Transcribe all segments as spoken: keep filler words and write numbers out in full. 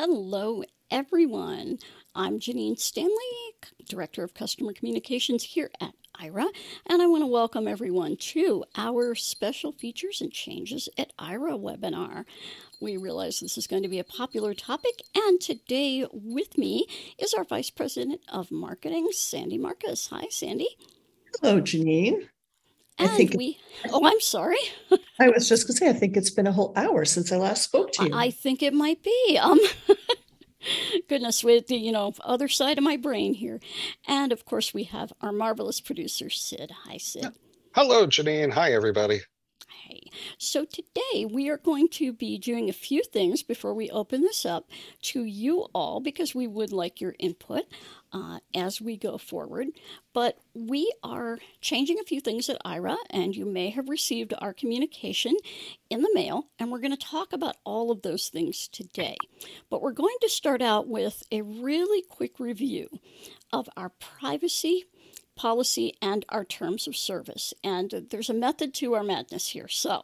Hello everyone, I'm Janine Stanley, Director of Customer Communications here at Aira, and I want to welcome everyone to our Special Features and Changes at Aira webinar. We realize this is going to be a popular topic, and today with me is our Vice President of Marketing, Sandy Marcus. Hi, Sandy. Hello, Janine. And I think we, oh, I'm sorry. I was just going to say, I think it's been a whole hour since I last spoke to you. I think it might be. Um, goodness, with the, you know, other side of my brain here. And of course, we have our marvelous producer, Sid. Hi, Sid. Hello, Janine. Hi, everybody. Hey. So today we are going to be doing a few things before we open this up to you all, because we would like your input uh, as we go forward. But we are changing a few things at Aira, and you may have received our communication in the mail, and we're going to talk about all of those things today. But we're going to start out with a really quick review of our privacy policy and our terms of service. And there's a method to our madness here. So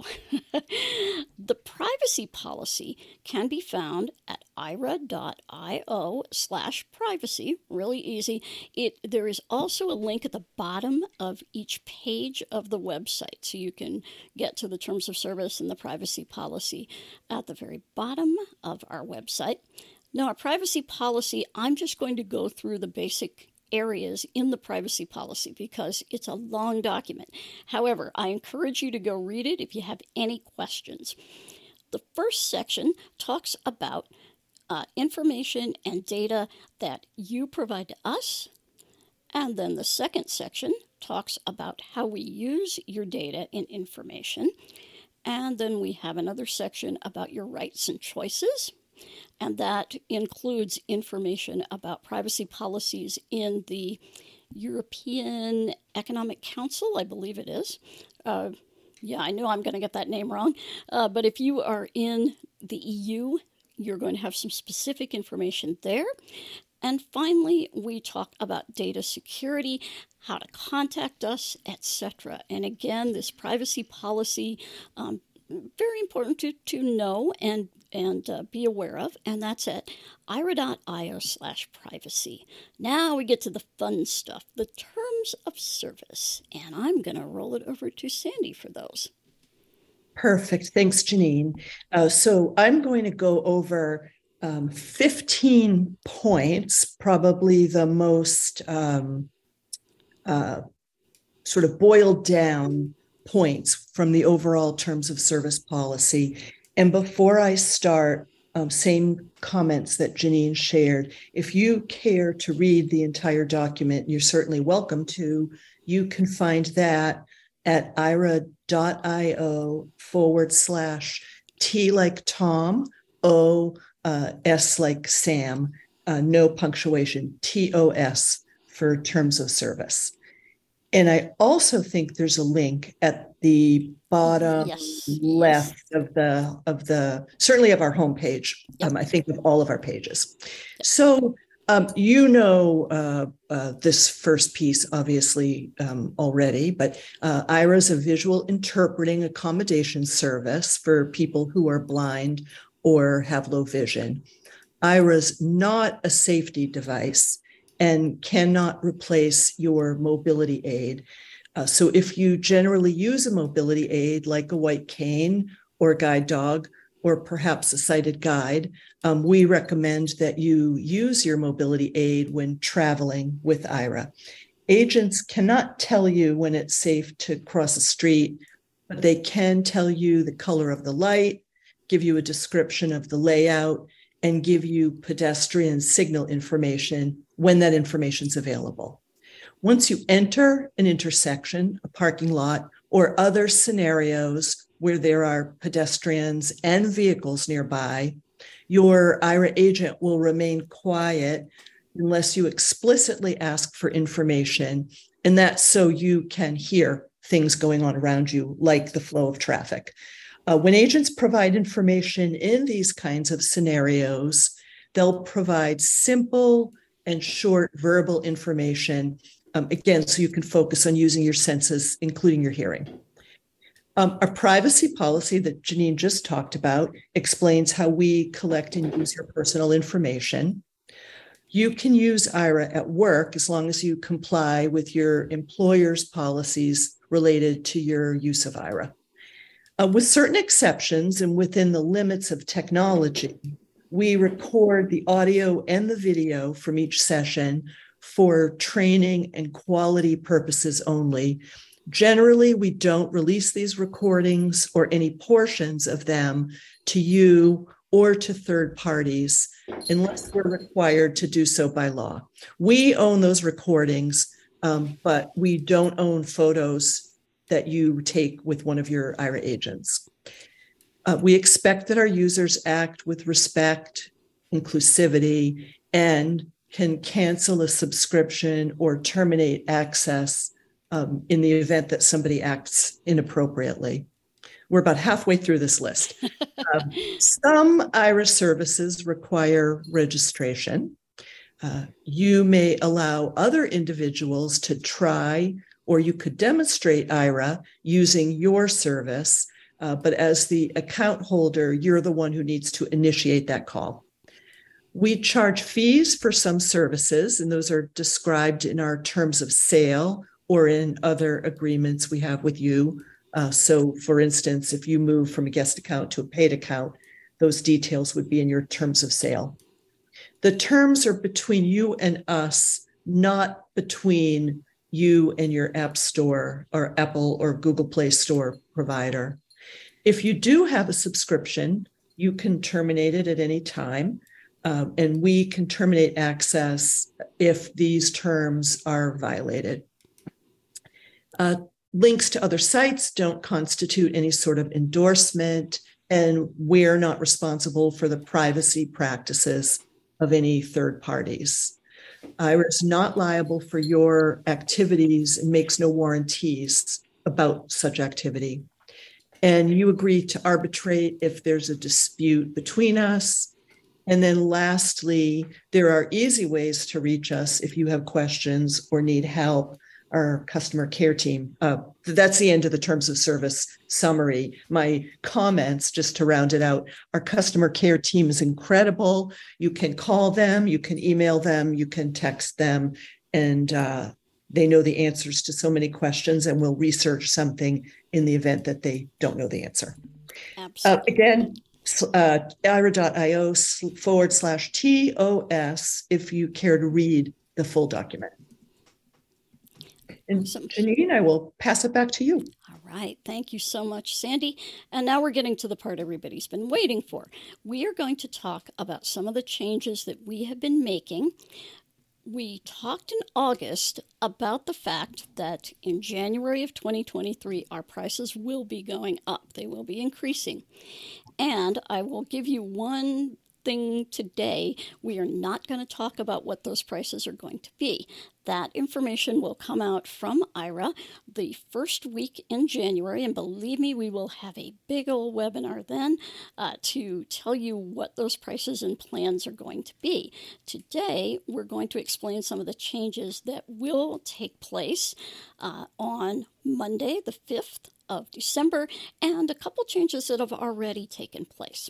the privacy policy can be found at aira dot io slash privacy. Really easy. It there is also a link at the bottom of each page of the website, so you can get to the terms of service and the privacy policy at the very bottom of our website. Now, our privacy policy, I'm just going to go through the basic areas in the privacy policy because it's a long document. However, I encourage you to go read it if you have any questions. The first section talks about uh, information and data that you provide to us, and then the second section talks about how we use your data and information, and then we have another section about your rights and choices. And that includes information about privacy policies in the European Economic Council, I believe it is. Uh, yeah, I know I'm going to get that name wrong. Uh, but if you are in the E U, you're going to have some specific information there. And finally, we talk about data security, how to contact us, et cetera. And again, this privacy policy, um, very important to, to know and and uh, be aware of, and that's at aira dot io slash privacy. Now we get to the fun stuff, the terms of service, and I'm going to roll it over to Sandy for those. Perfect. Thanks, Janine. Uh, so I'm going to go over um, fifteen points, probably the most um, uh, sort of boiled down points from the overall terms of service policy. And before I start, um, same comments that Janine shared. If you care to read the entire document, you're certainly welcome to. You can find that at aira.io forward slash T like Tom, O, uh, S like Sam, uh, no punctuation, T O S for terms of service. And I also think there's a link at the bottom yes. left of the, of the, certainly of our homepage, yep. um, I think of all of our pages. So um, you know uh, uh, this first piece, obviously, um, already, but uh, Aira is a visual interpreting accommodation service for people who are blind or have low vision. Aira is not a safety device and cannot replace your mobility aid. Uh, so if you generally use a mobility aid like a white cane or a guide dog, or perhaps a sighted guide, um, we recommend that you use your mobility aid when traveling with Aira. Agents cannot tell you when it's safe to cross a street, but they can tell you the color of the light, give you a description of the layout, and give you pedestrian signal information when that information is available. Once you enter an intersection, a parking lot, or other scenarios where there are pedestrians and vehicles nearby, your Aira agent will remain quiet unless you explicitly ask for information, and that's so you can hear things going on around you, like the flow of traffic. Uh, when agents provide information in these kinds of scenarios, they'll provide simple and short verbal information, um, again, so you can focus on using your senses, including your hearing. Um, our privacy policy that Janine just talked about explains how we collect and use your personal information. You can use Aira at work as long as you comply with your employer's policies related to your use of Aira. Uh, with certain exceptions and within the limits of technology, we record the audio and the video from each session for training and quality purposes only. Generally, we don't release these recordings or any portions of them to you or to third parties unless we're required to do so by law. We own those recordings, um, but we don't own photos that you take with one of your Aira agents. Uh, we expect that our users act with respect, inclusivity, and can cancel a subscription or terminate access Um, in the event that somebody acts inappropriately. We're about halfway through this list. Um, some Aira services require registration. Uh, you may allow other individuals to try, or you could demonstrate Aira using your service, uh, but as the account holder, you're the one who needs to initiate that call. We charge fees for some services, and those are described in our terms of sale or in other agreements we have with you. Uh, so for instance, if you move from a guest account to a paid account, those details would be in your terms of sale. The terms are between you and us, not between you and your App Store or Apple or Google Play Store provider. If you do have a subscription, you can terminate it at any time. Um, and we can terminate access if these terms are violated. Uh, links to other sites don't constitute any sort of endorsement, and we're not responsible for the privacy practices of any third parties. Aira is not liable for your activities and makes no warranties about such activity. And you agree to arbitrate if there's a dispute between us. And then lastly, there are easy ways to reach us if you have questions or need help. Our customer care team. Uh, that's the end of the terms of service summary. My comments, just to round it out, our customer care team is incredible. You can call them, you can email them, you can text them, and uh, they know the answers to so many questions and will research something in the event that they don't know the answer. Absolutely. Uh, again, uh, aira dot i o forward slash TOS if you care to read the full document. And Janine, I will pass it back to you. All right. Thank you so much, Sandy. And now we're getting to the part everybody's been waiting for. We are going to talk about some of the changes that we have been making. We talked in August about the fact that in January of twenty twenty-three, our prices will be going up. They will be increasing. And I will give you one thing today. We are not going to talk about what those prices are going to be. That information will come out from Aira the first week in January, and believe me, we will have a big old webinar then uh, to tell you what those prices and plans are going to be. Today, we're going to explain some of the changes that will take place uh, on Monday, the fifth of December, and a couple changes that have already taken place.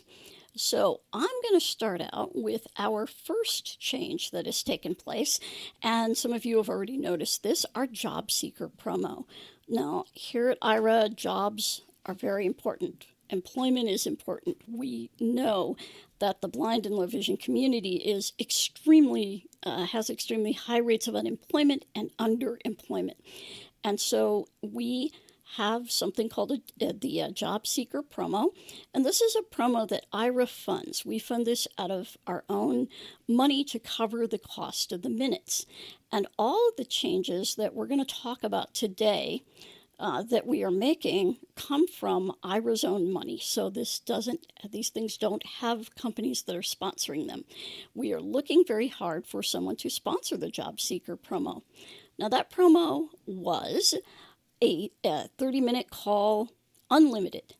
So I'm going to start out with our first change that has taken place, and some of you have already noticed this, our job seeker promo. Now, here at Aira, jobs are very important. Employment is important. We know that the blind and low vision community is extremely, uh, has extremely high rates of unemployment and underemployment. And so we have something called a, a, the uh, Job Seeker promo. And this is a promo that Aira funds. We fund this out of our own money to cover the cost of the minutes. And all of the changes that we're going to talk about today uh, that we are making come from Aira's own money. So this doesn't, these things don't have companies that are sponsoring them. We are looking very hard for someone to sponsor the Job Seeker promo. Now that promo was a thirty-minute call, unlimited.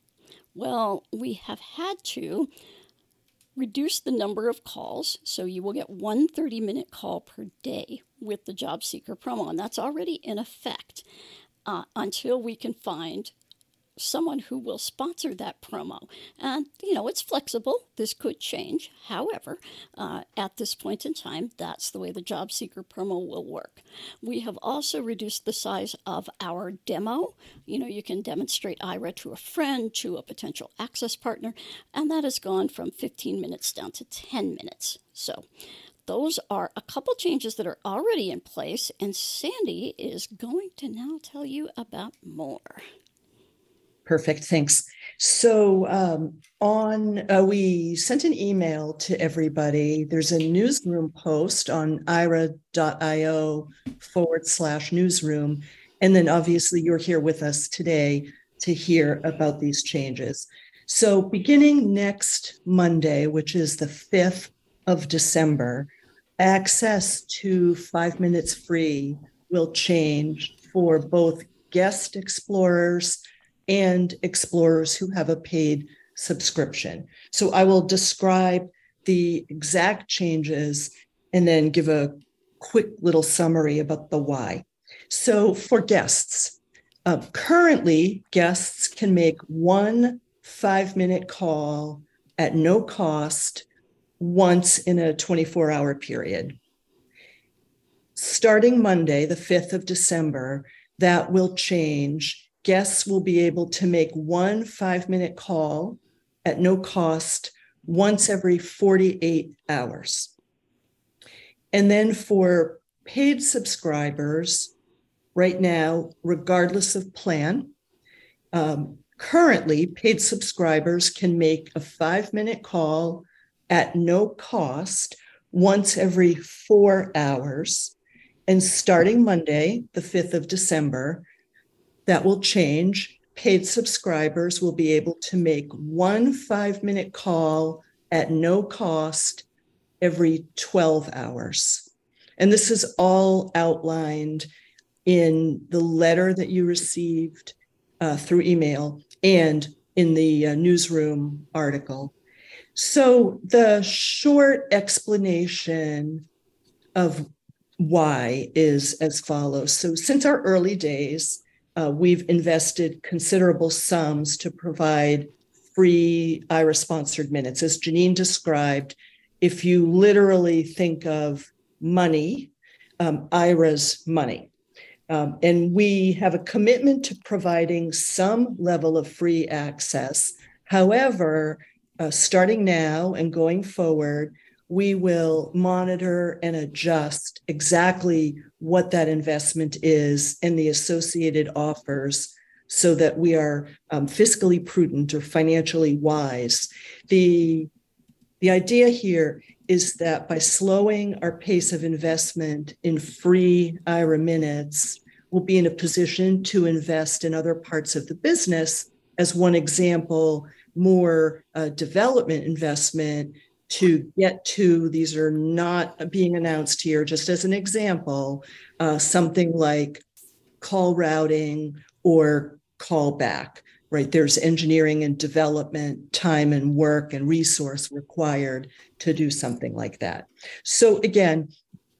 Well, we have had to reduce the number of calls, so you will get one thirty-minute call per day with the Job Seeker promo, and that's already in effect uh, until we can find someone who will sponsor that promo. And, you know, it's flexible. This could change. However, uh, at this point in time, that's the way the job seeker promo will work. We have also reduced the size of our demo. You know, you can demonstrate Aira to a friend, to a potential access partner, and that has gone from fifteen minutes down to ten minutes. So those are a couple changes that are already in place, and Sandy is going to now tell you about more. Perfect, thanks. So um, on, uh, we sent an email to everybody. There's a newsroom post on aira.io forward slash newsroom. And then obviously you're here with us today to hear about these changes. So beginning next Monday, which is the fifth of December, access to five minutes free will change for both guest explorers and explorers who have a paid subscription. So I will describe the exact changes and then give a quick little summary about the why. So for guests, uh, currently guests can make one five-minute call at no cost once in a twenty-four hour period. Starting Monday, the fifth of December, that will change. Guests will be able to make one five-minute call at no cost once every forty-eight hours. And then for paid subscribers, right now, regardless of plan, um, currently paid subscribers can make a five-minute call at no cost once every four hours. And starting Monday, the fifth of December, that will change. Paid subscribers will be able to make one five-minute call at no cost every twelve hours. And this is all outlined in the letter that you received uh, through email and in the uh, newsroom article. So the short explanation of why is as follows. So since our early days, Uh, we've invested considerable sums to provide free Aira-sponsored minutes. As Janine described, if you literally think of money, um, Aira's money. Um, and we have a commitment to providing some level of free access. However, uh, starting now and going forward, we will monitor and adjust exactly what that investment is and the associated offers so that we are um, fiscally prudent or financially wise. The, the idea here is that by slowing our pace of investment in free Aira minutes, we'll be in a position to invest in other parts of the business. As one example, more uh, development investment to get to, these are not being announced here, just as an example, uh, something like call routing or call back, right? There's engineering and development, time and work and resource required to do something like that. So again,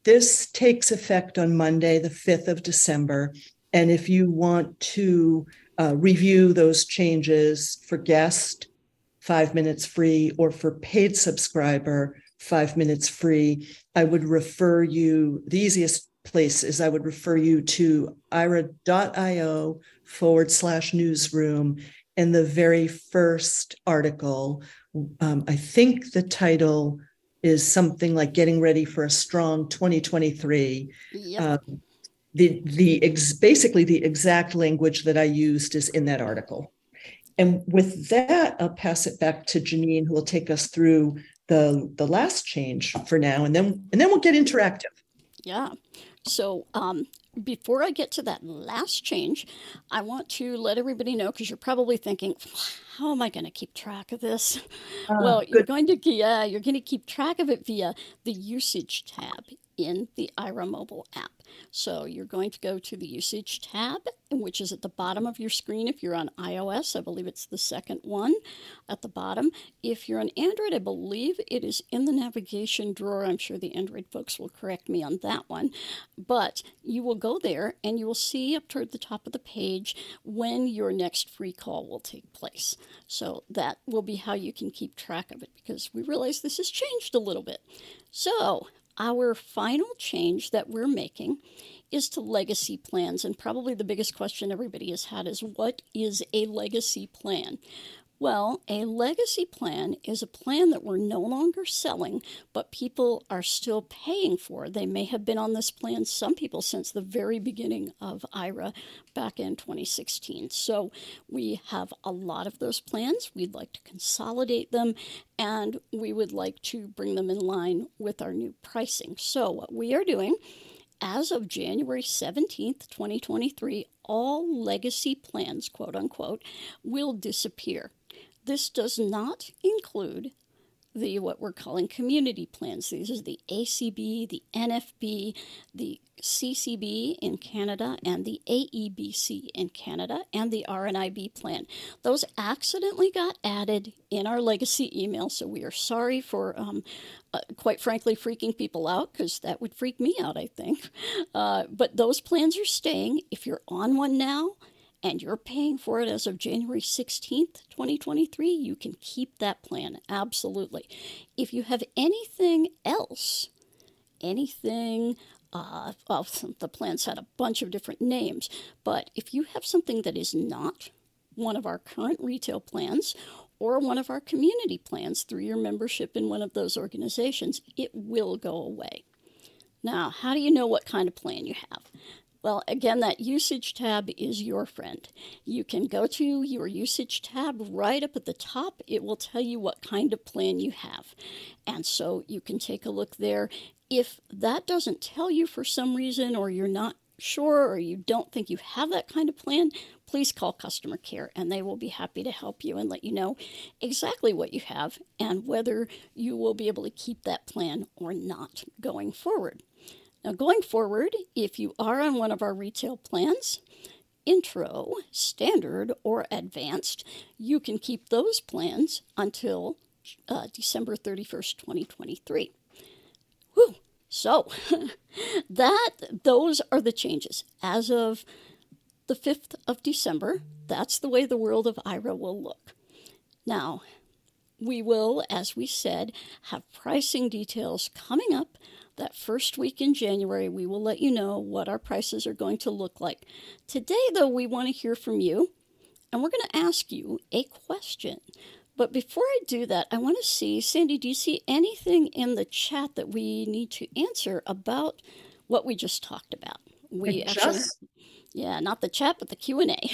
this takes effect on Monday, the fifth of December. And if you want to uh, review those changes for guest, five minutes free, or for paid subscriber, five minutes free, I would refer you, the easiest place is I would refer you to aira.io forward slash newsroom. And the very first article, um, I think the title is something like Getting Ready for a Strong twenty twenty-three. Yep. Um, the the ex- basically the exact language that I used is in that article. And with that, I'll pass it back to Janine, who will take us through the, the last change for now, and then and then we'll get interactive. Yeah. So um, before I get to that last change, I want to let everybody know, because you're probably thinking, how am I going to keep track of this? Uh, well, good. you're going to yeah, you're going to keep track of it via the usage tab in the Aira mobile app. So you're going to go to the usage tab, which is at the bottom of your screen if you're on iOS. I believe it's the second one at the bottom. If you're on Android, I believe it is in the navigation drawer. I'm sure the Android folks will correct me on that one. But you will go there and you will see up toward the top of the page when your next free call will take place. So that will be how you can keep track of it, because we realize this has changed a little bit. So our final change that we're making is to legacy plans, and probably the biggest question everybody has had is, what is a legacy plan? Well, a legacy plan is a plan that we're no longer selling, but people are still paying for. They may have been on this plan, some people, since the very beginning of Aira back in twenty sixteen. So we have a lot of those plans. We'd like to consolidate them, and we would like to bring them in line with our new pricing. So what we are doing, as of January seventeenth, twenty twenty-three, all legacy plans, quote unquote, will disappear. This does not include the what we're calling community plans. These are the A C B, the N F B, the C C B in Canada, and the A E B C in Canada, and the R N I B plan. Those accidentally got added in our legacy email, so we are sorry for, um, uh, quite frankly, freaking people out, because that would freak me out, I think. Uh, but those plans are staying. If you're on one now, and you're paying for it as of January sixteenth, twenty twenty-three, you can keep that plan, absolutely. If you have anything else, anything, uh, well, the plan's had a bunch of different names, but if you have something that is not one of our current retail plans or one of our community plans through your membership in one of those organizations, it will go away. Now, how do you know what kind of plan you have? Well, again, that usage tab is your friend. You can go to your usage tab right up at the top. It will tell you what kind of plan you have. And so you can take a look there. If that doesn't tell you for some reason, or you're not sure, or you don't think you have that kind of plan, please call customer care and they will be happy to help you and let you know exactly what you have and whether you will be able to keep that plan or not going forward. Now, going forward, if you are on one of our retail plans, intro, standard, or advanced, you can keep those plans until uh, December thirty-first, twenty twenty-three. Whew. So that those are the changes. As of the fifth of December, that's the way the world of Aira will look. Now, we will, as we said, have pricing details coming up. That first week in January, we will let you know what our prices are going to look like. Today, though, we want to hear from you, and we're going to ask you a question. But before I do that, I want to see, Sandy, do you see anything in the chat that we need to answer about what we just talked about? We I actually, just, yeah, not the chat, but the Q and A.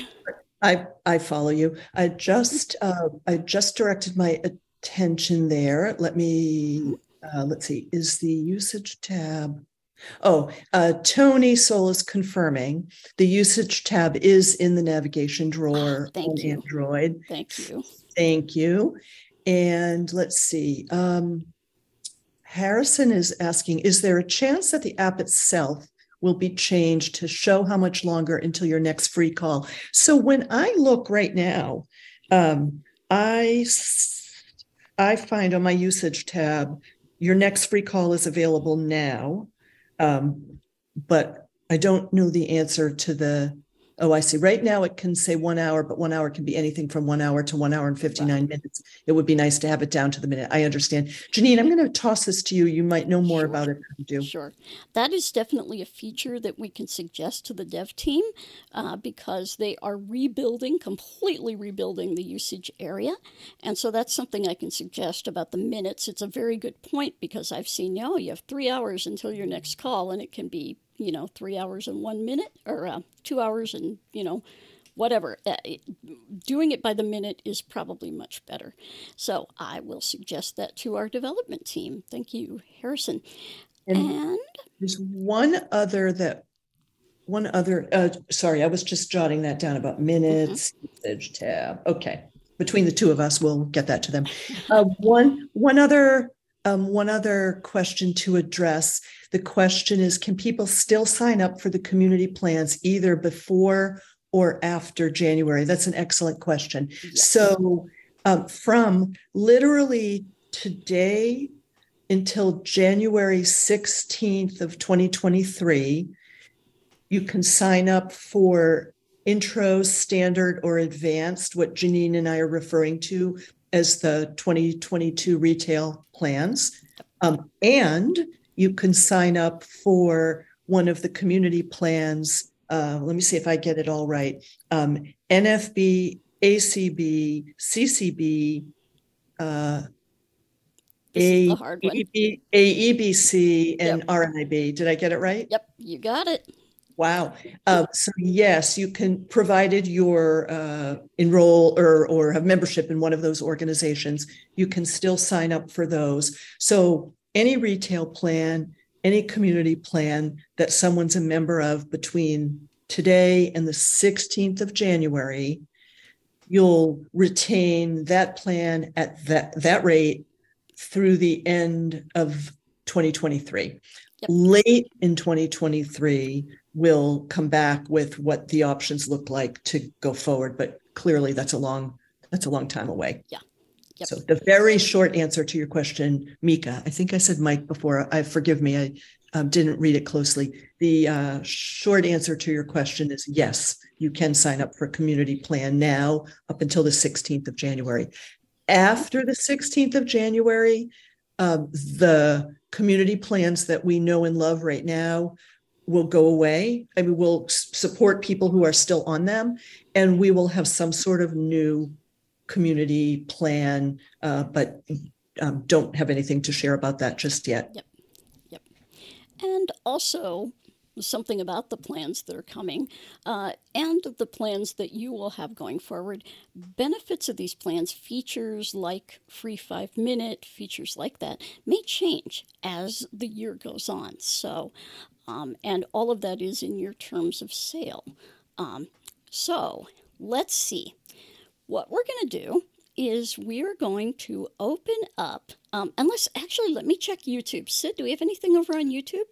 I, I follow you. I just uh, I just directed my attention there. Let me. Mm-hmm. Uh, let's see, is the usage tab, oh, uh, Tony Solis confirming the usage tab is in the navigation drawer ah, on you. Android. Thank you. Thank you. And let's see, um, Harrison is asking, is there a chance that the app itself will be changed to show how much longer until your next free call? So when I look right now, um, I, I find on my usage tab, your next free call is available now, um, but I don't know the answer to the, oh, I see. Right now it can say one hour, but one hour can be anything from one hour to one hour and fifty-nine wow. minutes. It would be nice to have it down to the minute. I understand. Janine, I'm going to toss this to you. You might know more sure. about it than you do. Sure. That is definitely a feature that we can suggest to the dev team uh, because they are rebuilding, completely rebuilding the usage area. And so that's something I can suggest about the minutes. It's a very good point because I've seen, oh, you have three hours until your next call, and it can be you know, three hours and one minute or uh, two hours and, you know, whatever. Uh, it, doing it by the minute is probably much better. So I will suggest that to our development team. Thank you, Harrison. And, and there's one other that, one other, uh, sorry, I was just jotting that down about minutes, usage mm-hmm. tab. Okay. Between the two of us, we'll get that to them. Uh, one, one other Um, one other question to address, the question is, can people still sign up for the community plans either before or after January? That's an excellent question. Yes. So um, from literally today until January sixteenth of twenty twenty-three, you can sign up for intro, standard, or advanced, what Janine and I are referring to as the twenty twenty-two retail plans. Um, and you can sign up for one of the community plans. Uh, let me see if I get it all right. Um, N F B, A C B, C C B, uh, A E B C, and yep. R N I B. Did I get it right? Yep, you got it. Wow. Um, so yes, you can, provided you're uh, enroll or, or have membership in one of those organizations, you can still sign up for those. So any retail plan, any community plan that someone's a member of between today and the sixteenth of January, you'll retain that plan at that, that rate through the end of twenty twenty-three. Yep. Late in twenty twenty-three, we'll come back with what the options look like to go forward, but clearly that's a long that's a long time away. Yeah. Yep. So the very short answer to your question, Mika, I think I said Mike before. I forgive me, I um, didn't read it closely. The uh, short answer to your question is yes, you can sign up for a community plan now up until the sixteenth of January. After the sixteenth of January, um, the community plans that we know and love right now will go away. I mean, we'll support people who are still on them, and we will have some sort of new community plan, uh, but um, don't have anything to share about that just yet. Yep, yep. And also something about the plans that are coming uh, and the plans that you will have going forward. Benefits of these plans, features like free five minute, features like that, may change as the year goes on. So, Um, and all of that is in your terms of sale. Um, so let's see. What we're going to do is we're going to open up, um, unless actually let me check YouTube. Sid, do we have anything over on YouTube?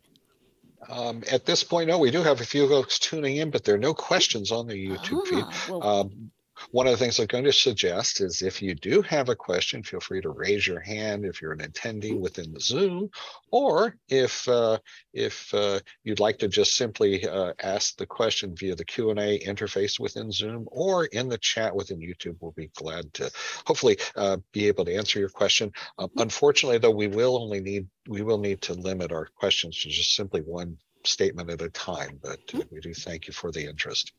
Um, at this point, no, we do have a few folks tuning in, but there are no questions on the YouTube ah, feed. Well, um, One of the things I'm going to suggest is if you do have a question, feel free to raise your hand if you're an attendee within the Zoom, or if uh, if uh, you'd like to just simply uh, ask the question via the Q and A interface within Zoom or in the chat within YouTube, we'll be glad to hopefully uh, be able to answer your question. Uh, unfortunately, though, we will only need we will need to limit our questions to just simply one statement at a time, but uh, we do thank you for the interest.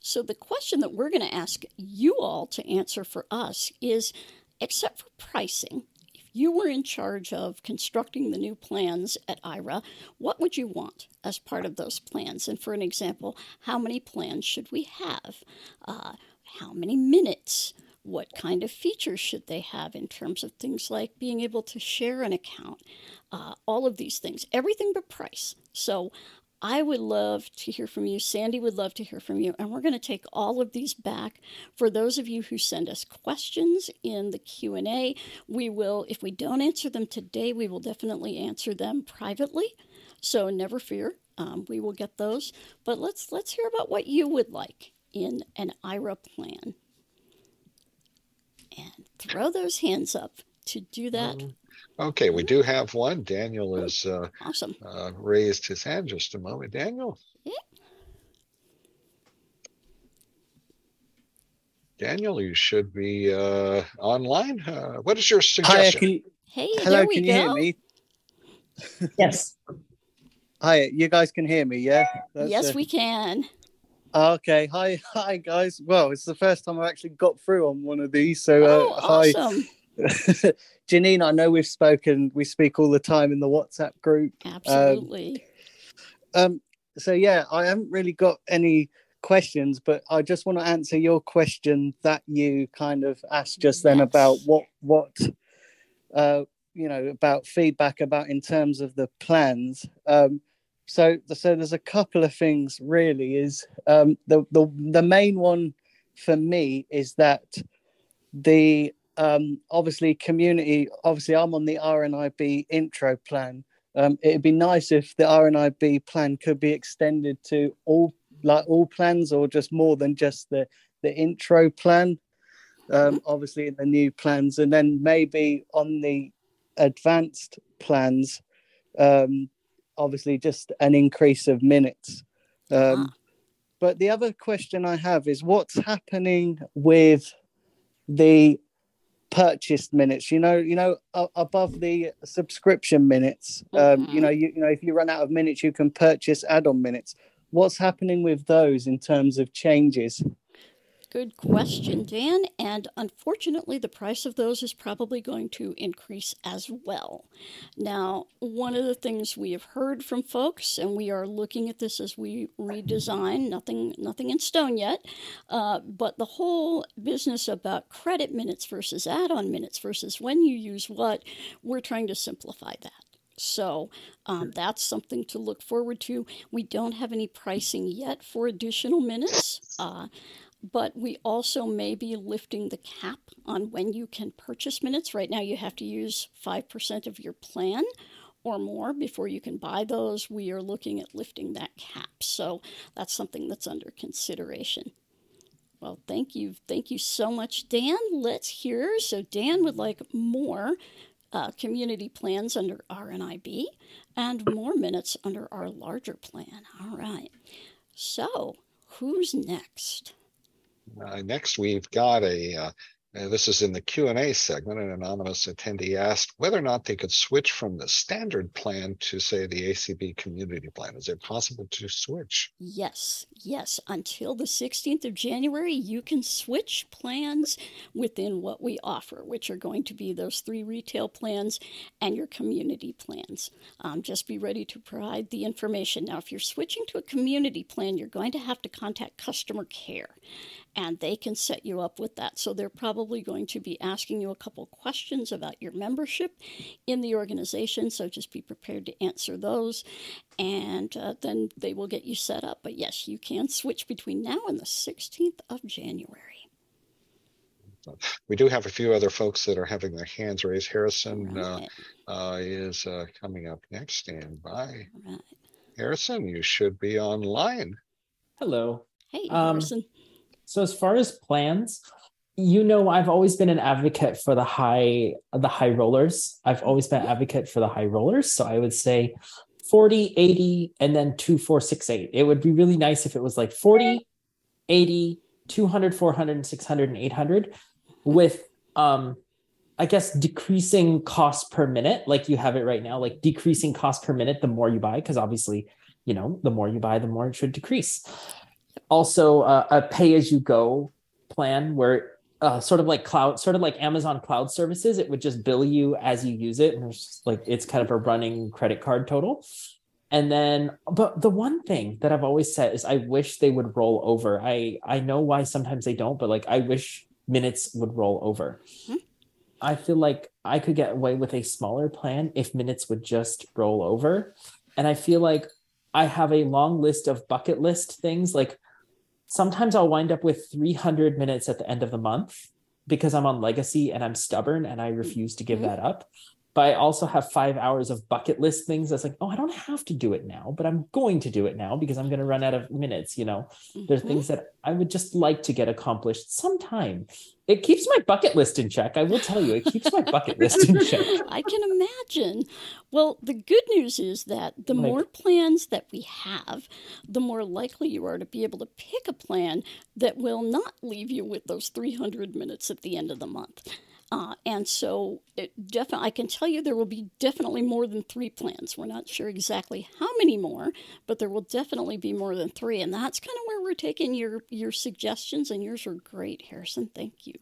So the question that we're going to ask you all to answer for us is, except for pricing, if you were in charge of constructing the new plans at Aira, what would you want as part of those plans? And for an example, how many plans should we have? Uh, how many minutes? What kind of features should they have in terms of things like being able to share an account? Uh, all of these things, everything but price. So I would love to hear from you. Sandy would love to hear from you. And we're going to take all of these back. For those of you who send us questions in the Q and A, we will, if we don't answer them today, we will definitely answer them privately. So never fear, um, we will get those. But let's let's hear about what you would like in an Aira plan. And throw those hands up to do that. Um. Okay, we do have one. Daniel has uh, awesome. uh, raised his hand just a moment. Daniel? Yeah. Daniel, you should be uh, online. Uh, what is your suggestion? Hi, can, hey, hello, there we can go. You hear me? Yes. Hi, you guys can hear me, yeah? That's yes, a... we can. Okay, hi, hi, guys. Well, it's the first time I've actually got through on one of these, so oh, uh, hi. Awesome. Janine, I know we've spoken, we speak all the time in the WhatsApp group. Absolutely. Um, um, so, yeah, I haven't really got any questions, but I just want to answer your question that you kind of asked just then yes. about what, what uh, you know, about feedback about in terms of the plans. Um, so, so there's a couple of things really is um, the, the the main one for me is that the um, obviously community, obviously I'm on the R N I B intro plan. Um, it'd be nice if the R N I B plan could be extended to all, like all plans, or just more than just the, the intro plan, um, obviously in the new plans. And then maybe on the advanced plans, um, obviously just an increase of minutes. Um, ah. But the other question I have is what's happening with the purchased minutes, you know, you know, above the subscription minutes, um, you know, you, you know, if you run out of minutes, you can purchase add-on minutes. What's happening with those in terms of changes? Good question, Dan. And unfortunately, the price of those is probably going to increase as well. Now, one of the things we have heard from folks, and we are looking at this as we redesign, nothing nothing in stone yet, uh, but the whole business about credit minutes versus add-on minutes versus when you use what, we're trying to simplify that. So um, that's something to look forward to. We don't have any pricing yet for additional minutes. Uh But we also may be lifting the cap on when you can purchase minutes. Right now, you have to use five percent of your plan or more before you can buy those. We are looking at lifting that cap. So that's something that's under consideration. Well, thank you. Thank you so much, Dan. Let's hear. So Dan would like more uh, community plans under R N I B and more minutes under our larger plan. All right. So who's next? Uh, next, we've got a, uh, uh, this is in the Q and A segment, an anonymous attendee asked whether or not they could switch from the standard plan to, say, the A C B community plan. Is it possible to switch? Yes, yes. Until the sixteenth of January, you can switch plans within what we offer, which are going to be those three retail plans and your community plans. Um, just be ready to provide the information. Now, if you're switching to a community plan, you're going to have to contact customer care. And they can set you up with that. So they're probably going to be asking you a couple questions about your membership in the organization. So just be prepared to answer those. And uh, then they will get you set up. But yes, you can switch between now and the sixteenth of January. We do have a few other folks that are having their hands raised. Harrison right. uh, uh, is uh, coming up next. Stand by. Right. Harrison, you should be online. Hello. Hey, Harrison. Um, So as far as plans, you know, I've always been an advocate for the high, the high rollers. I've always been an advocate for the high rollers. So I would say forty, eighty, and then two, four, six, eight. It would be really nice if it was like forty, eighty, two hundred, four hundred, six hundred, and eight hundred with, um, I guess, decreasing cost per minute. Like you have it right now, like decreasing cost per minute, the more you buy, because obviously, you know, the more you buy, the more it should decrease. Also, uh, a pay-as-you-go plan where uh, sort of like cloud, sort of like Amazon Cloud Services, it would just bill you as you use it. And it's like, it's kind of a running credit card total. And then, but the one thing that I've always said is I wish they would roll over. I, I know why sometimes they don't, but like, I wish minutes would roll over. Mm-hmm. I feel like I could get away with a smaller plan if minutes would just roll over. And I feel like I have a long list of bucket list things. Like, sometimes I'll wind up with three hundred minutes at the end of the month because I'm on legacy and I'm stubborn and I refuse to give mm-hmm. that up. But I also have five hours of bucket list things. That's like, oh, I don't have to do it now, but I'm going to do it now because I'm going to run out of minutes. You know, mm-hmm. there's things that I would just like to get accomplished sometime. It keeps my bucket list in check. I will tell you, it keeps my bucket list in check. I can imagine. Well, the good news is that the like, more plans that we have, the more likely you are to be able to pick a plan that will not leave you with those three hundred minutes at the end of the month. Uh, and so it definitely, I can tell you there will be definitely more than three plans. We're not sure exactly how many more, but there will definitely be more than three. And that's kind of where we're taking your, your suggestions, and yours are great, Harrison. Thank you.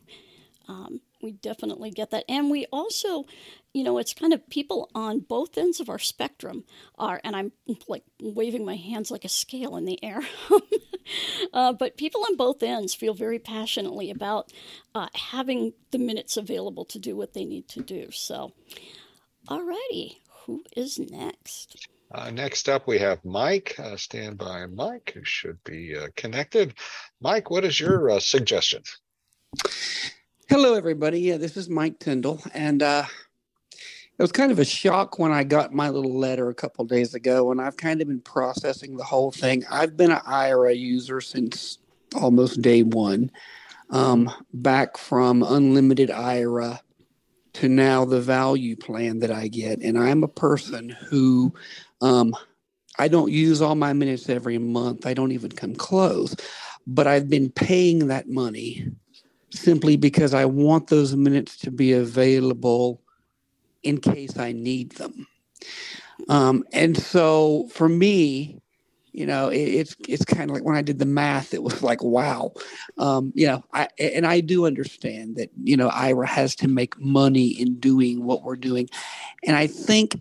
Um, we definitely get that. And we also, you know, it's kind of people on both ends of our spectrum are, and I'm like waving my hands like a scale in the air. Uh, but people on both ends feel very passionately about uh, having the minutes available to do what they need to do. So, all righty, who is next? Uh, next up, we have Mike. Uh, stand by, Mike, who should be uh, connected. Mike, what is your uh, suggestion? Hello, everybody. Yeah, this is Mike Tyndall, and uh, it was kind of a shock when I got my little letter a couple of days ago, and I've kind of been processing the whole thing. I've been an Aira user since almost day one, um, back from unlimited Aira to now the value plan that I get, and I'm a person who um, I don't use all my minutes every month. I don't even come close, but I've been paying that money simply because I want those minutes to be available in case I need them. Um, and so for me, you know, it, it's it's kind of like when I did the math, it was like, wow. Um, you know, I and I do understand that, you know, Aira has to make money in doing what we're doing. And I think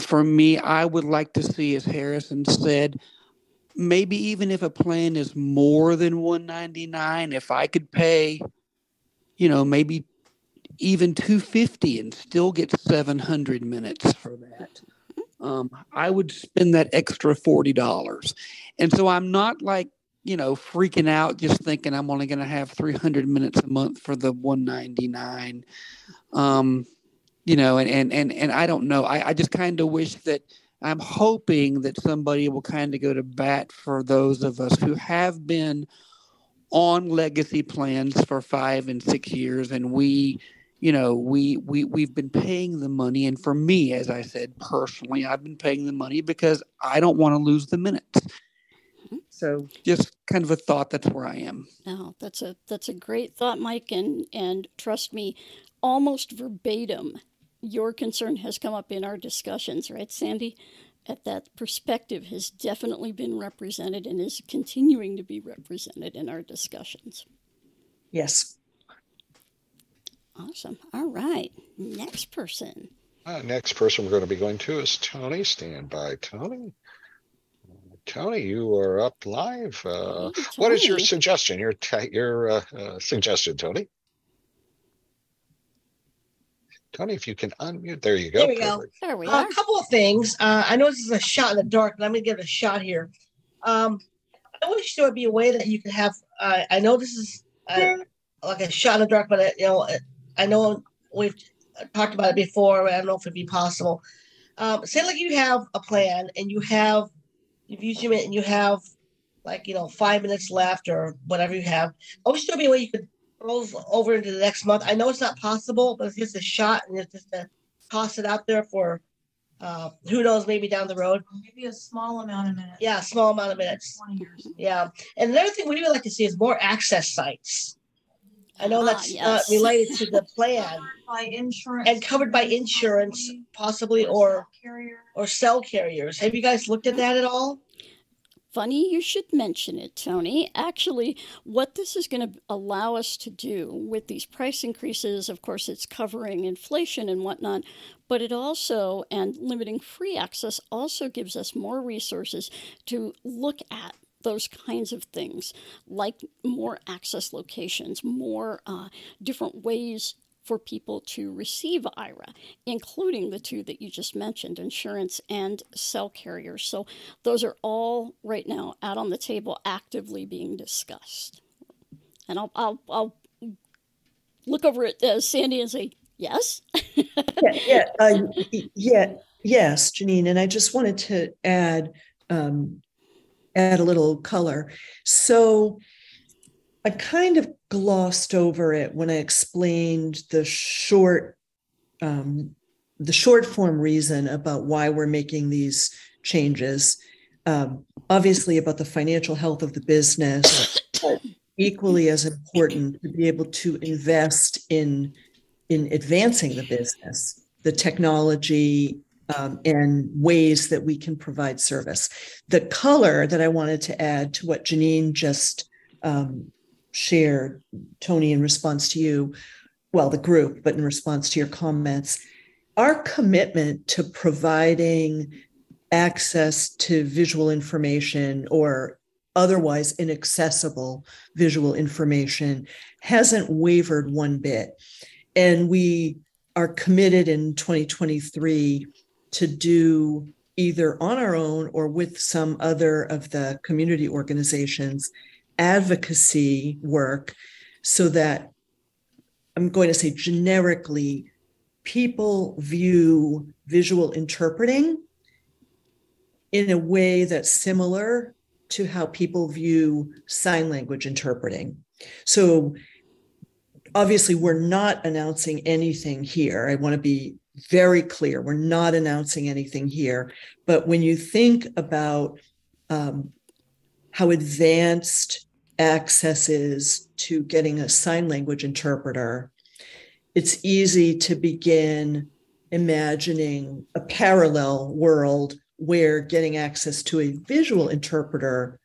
for me, I would like to see, as Harrison said, maybe even if a plan is more than one ninety-nine, if I could pay, you know, maybe even two fifty and still get seven hundred minutes for that, um, I would spend that extra forty dollars. And so I'm not like, you know, freaking out, just thinking I'm only going to have three hundred minutes a month for the one ninety-nine. Um, you know, and, and, and, and I don't know. I, I just kind of wish that, I'm hoping that somebody will kind of go to bat for those of us who have been on legacy plans for five and six years. And we, you know, we, we, we've been paying the money. And for me, as I said, personally, I've been paying the money because I don't want to lose the minutes. So just kind of a thought. That's where I am. Oh, that's a, that's a great thought, Mike. And, and trust me, almost verbatim, your concern has come up in our discussions, right, Sandy? At that perspective has definitely been represented and is continuing to be represented in our discussions. Yes. Awesome. All right. Next person. Uh, next person we're going to be going to is Tony. Stand by, Tony. Tony, you are up live. Uh, hey, what is your suggestion? Your your uh, uh, suggestion, Tony. Tony, if you can unmute, there you go. There we go. There we uh, are. A couple of things. Uh, I know this is a shot in the dark, but I'm going to give it a shot here. Um, I wish there would be a way that you could have. Uh, I know this is uh, like a shot in the dark, but uh, you know, I know we've talked about it before. But I don't know if it'd be possible. Um, say like you have a plan and you have you've used your minute and you have like you know five minutes left or whatever you have. I wish there would be a way you could rolls over into the next month. I know it's not possible, but it's just a shot and it's just to toss it out there for uh, who knows, maybe down the road. Maybe a small amount of minutes. Yeah, a small amount of minutes. twenty years. Yeah. And another thing we would like to see is more access sites. I know ah, that's yes. uh, related to the plan. Covered by insurance. And covered by insurance, possibly, or, or cell carriers. Have you guys looked at that at all? Funny you should mention it, Tony. Actually, what this is going to allow us to do with these price increases, of course, it's covering inflation and whatnot, but it also, and limiting free access, also gives us more resources to look at those kinds of things, like more access locations, more uh, different ways for people to receive Aira, including the two that you just mentioned, insurance and cell carriers. So those are all right now out on the table, actively being discussed. And I'll I'll, I'll look over at uh, Sandy and say, yes? yeah, yeah, uh, yeah, yes, Janine. And I just wanted to add, um, add a little color. So I kind of glossed over it when I explained the short, um, the short form reason about why we're making these changes. Um, obviously, about the financial health of the business, but equally as important to be able to invest in in advancing the business, the technology, um, and ways that we can provide service. The color that I wanted to add to what Janine just um, shared, Tony, in response to you, well, the group, but in response to your comments, our commitment to providing access to visual information or otherwise inaccessible visual information hasn't wavered one bit. And we are committed in twenty twenty-three to do, either on our own or with some other of the community organizations, advocacy work so that I'm going to say generically, people view visual interpreting in a way that's similar to how people view sign language interpreting. So obviously, we're not announcing anything here. I want to be very clear. We're not announcing anything here. But when you think about um, how advanced access is to getting a sign language interpreter, it's easy to begin imagining a parallel world where getting access to a visual interpreter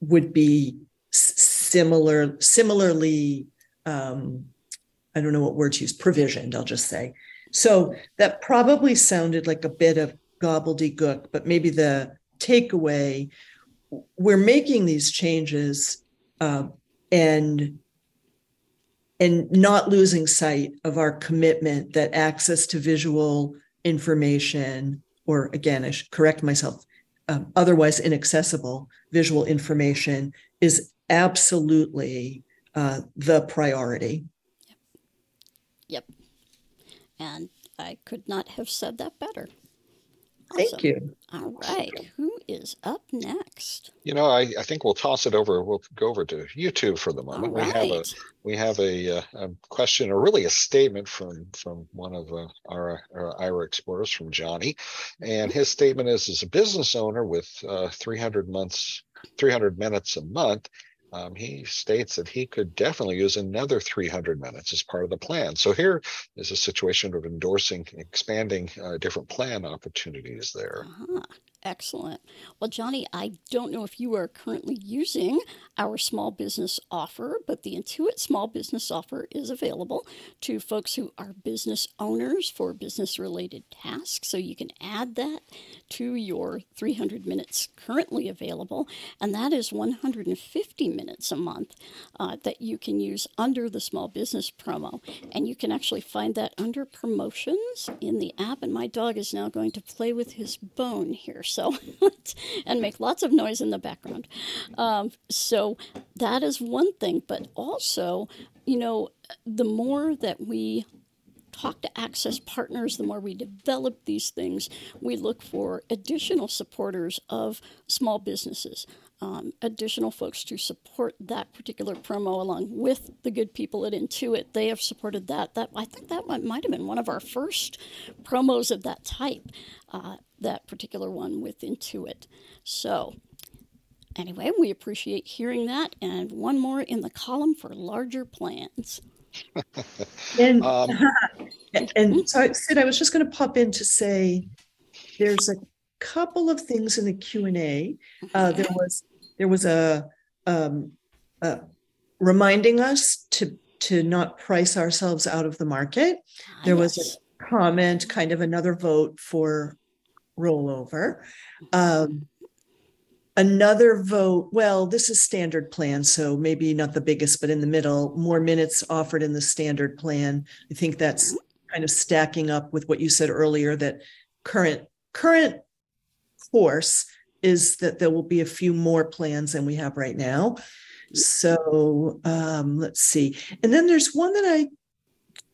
would be similar, similarly, um, I don't know what word to use, provisioned, I'll just say. So that probably sounded like a bit of gobbledygook, but maybe the takeaway, we're making these changes uh, and and not losing sight of our commitment that access to visual information, or again, I should correct myself, um, otherwise inaccessible visual information is absolutely uh, the priority. Yep. Yep. And I could not have said that better. Awesome. Thank you. All right. Who is up next? You know, I, I think we'll toss it over. We'll go over to YouTube for the moment. Right. We have a we have a, a question, or really a statement from from one of uh, our, our Aira explorers, from Johnny, and his statement is: as a business owner with uh, three hundred months, three hundred minutes a month. Um, he states that he could definitely use another three hundred minutes as part of the plan. So here is a situation of endorsing, expanding uh, different plan opportunities there. Uh-huh. Excellent. Well, Johnny, I don't know if you are currently using our small business offer, but the Intuit small business offer is available to folks who are business owners for business-related tasks. So you can add that to your three hundred minutes currently available, and that is one hundred fifty minutes a month uh, that you can use under the small business promo. And you can actually find that under promotions in the app. And my dog is now going to play with his bone here. So, and make lots of noise in the background. Um, so that is one thing. But also, you know, the more that we talk to access partners, the more we develop these things, we look for additional supporters of small businesses, um, additional folks to support that particular promo along with the good people at Intuit. They have supported that. That I think that might have been one of our first promos of that type. Uh, that particular one with Intuit. So anyway, we appreciate hearing that. And one more in the column for larger plans. and, um, and, and so, Sid, I was just going to pop in to say there's a couple of things in the Q and A. Uh, there was there was a um, uh, reminding us to to not price ourselves out of the market. There was a comment, kind of another vote for rollover. Um, another vote, well, this is standard plan, so maybe not the biggest, but in the middle, more minutes offered in the standard plan. I think that's kind of stacking up with what you said earlier, that current current course is that there will be a few more plans than we have right now. So um, let's see. And then there's one that I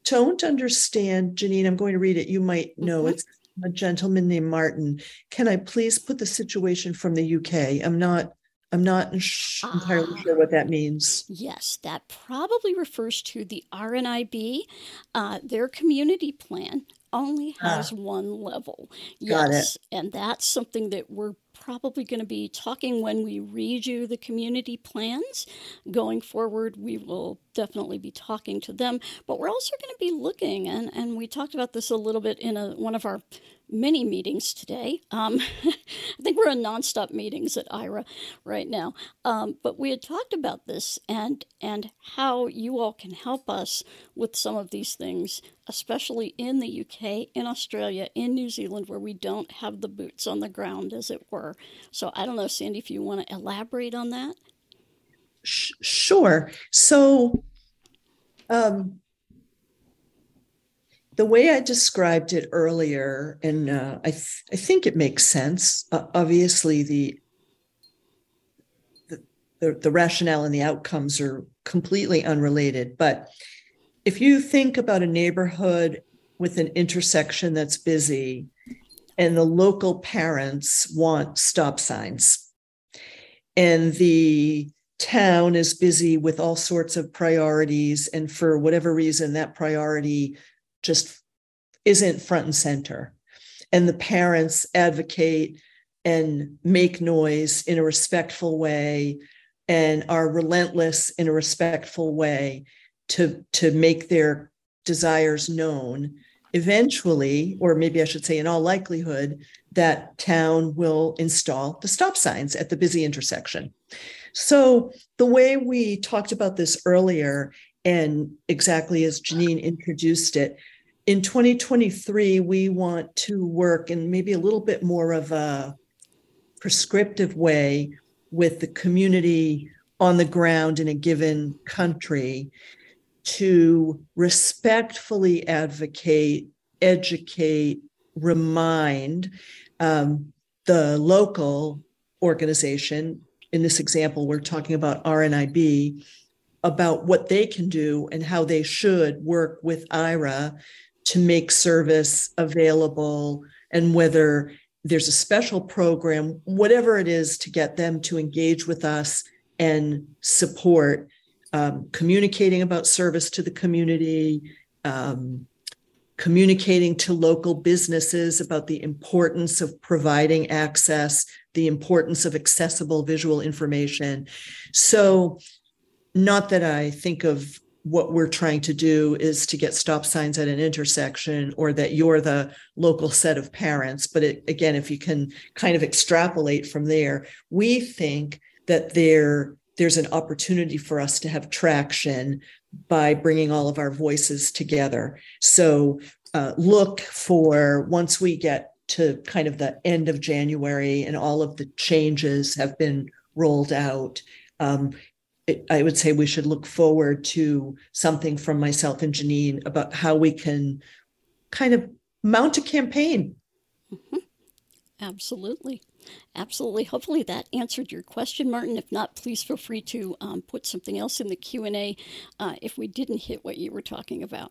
don't understand, Janine, I'm going to read it. You might know it's a gentleman named Martin. Can I please put the situation from the U K? I'm not I'm not entirely uh, sure what that means. Yes, that probably refers to the R N I B. Uh, their community plan only has ah, one level. Yes, and that's something that we're probably going to be talking when we redo the community plans. Going forward, we will definitely be talking to them, but we're also going to be looking, and, and we talked about this a little bit in a, one of our many meetings today. Um, I think we're in nonstop meetings at Aira right now, um, but we had talked about this and, and how you all can help us with some of these things, especially in the U K, in Australia, in New Zealand, where we don't have the boots on the ground, as it were. So I don't know, Sandy, if you want to elaborate on that? Sure. So um, the way I described it earlier, and uh, I, th- I think it makes sense. Uh, obviously, the, the the the rationale and the outcomes are completely unrelated, but if you think about a neighborhood with an intersection that's busy and the local parents want stop signs and the town is busy with all sorts of priorities, and for whatever reason, that priority just isn't front and center, and the parents advocate and make noise in a respectful way and are relentless in a respectful way to, to make their desires known, eventually, or maybe I should say in all likelihood, that town will install the stop signs at the busy intersection. So the way we talked about this earlier, and exactly as Janine introduced it, in twenty twenty-three, we want to work in maybe a little bit more of a prescriptive way with the community on the ground in a given country to respectfully advocate, educate, remind um, the local organization. In this example, we're talking about R N I B, about what they can do and how they should work with Aira to make service available, and whether there's a special program, whatever it is, to get them to engage with us and support, um, communicating about service to the community, um, communicating to local businesses about the importance of providing access, the importance of accessible visual information. So not that I think of what we're trying to do is to get stop signs at an intersection, or that you're the local set of parents. But it, again, if you can kind of extrapolate from there, we think that there, there's an opportunity for us to have traction by bringing all of our voices together. So uh, look for, once we get to kind of the end of January and all of the changes have been rolled out, um, I would say we should look forward to something from myself and Janine about how we can kind of mount a campaign. Mm-hmm. Absolutely. Absolutely. Hopefully that answered your question, Martin. If not, please feel free to um, put something else in the Q and A uh, if we didn't hit what you were talking about.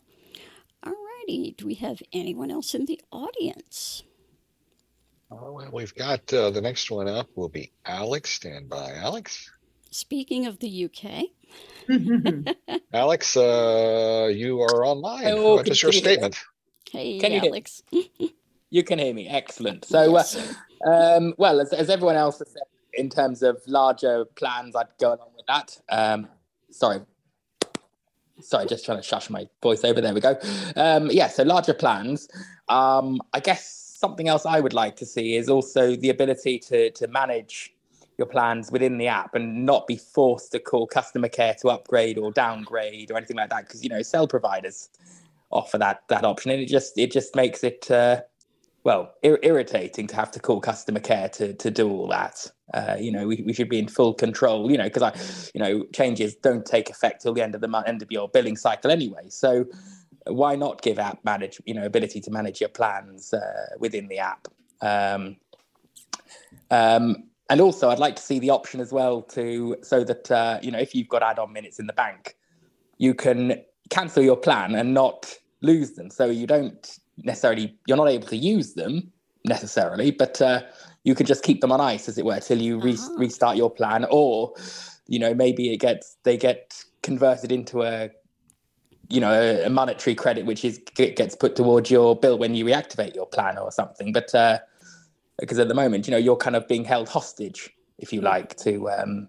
All righty. Do we have anyone else in the audience? Oh, well, we've got uh, the next one up will be Alex. Stand by, Alex. Speaking of the U K, Alex, uh, you are online. Oh, what is your statement? Hey, can Alex. You, you can hear me. Excellent. So, yes. uh, um, well, as, as everyone else has said, in terms of larger plans, I'd go along with that. Um, sorry. Sorry, just trying to shush my voice over. There we go. Um, yeah, so larger plans. Um, I guess something else I would like to see is also the ability to to manage your plans within the app and not be forced to call customer care to upgrade or downgrade or anything like that, because, you know, cell providers offer that that option, and it just it just makes it uh, well ir- irritating to have to call customer care to to do all that. Uh, you know, we, we should be in full control, you know, because I you know changes don't take effect till the end of the month, end of your billing cycle anyway. So why not give app manage you know ability to manage your plans uh, within the app? Um, um, And also, I'd like to see the option as well to so that, uh, you know, if you've got add-on minutes in the bank, you can cancel your plan and not lose them. So you don't necessarily, you're not able to use them necessarily, but uh, you can just keep them on ice, as it were, till you re- uh-huh. restart your plan. Or, you know, maybe it gets they get converted into a, you know, a monetary credit, which is gets put towards your bill when you reactivate your plan or something. But uh because at the moment, you know, you're kind of being held hostage, if you like, to um,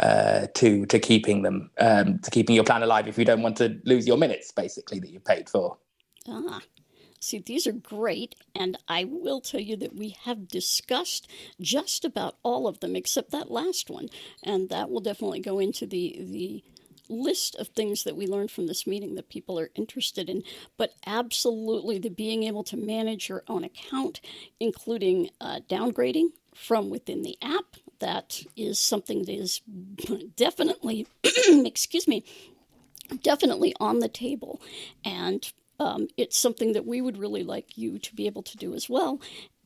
uh, to to keeping them, um, to keeping your plan alive if you don't want to lose your minutes, basically, that you paid for. Ah, see, these are great. And I will tell you that we have discussed just about all of them, except that last one. And that will definitely go into the the list of things that we learned from this meeting that people are interested in. But absolutely, the being able to manage your own account, including uh, downgrading from within the app, that is something that is definitely, excuse me, definitely on the table. And um, it's something that we would really like you to be able to do as well.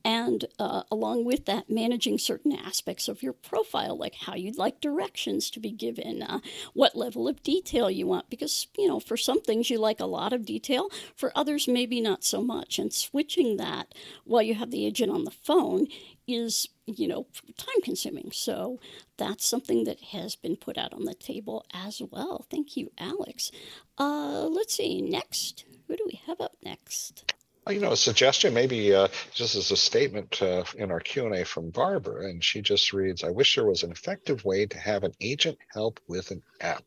And uh, along with that, managing certain aspects of your profile, like how you'd like directions to be given, uh, what level of detail you want, because, you know, for some things you like a lot of detail, for others maybe not so much. And switching that while you have the agent on the phone is, you know, time consuming. So that's something that has been put out on the table as well. Thank you, Alex. Uh, let's see, next, who do we have up next? You know, a suggestion, maybe uh, just as a statement uh, in our Q and A from Barbara, and she just reads, I wish there was an effective way to have an agent help with an app.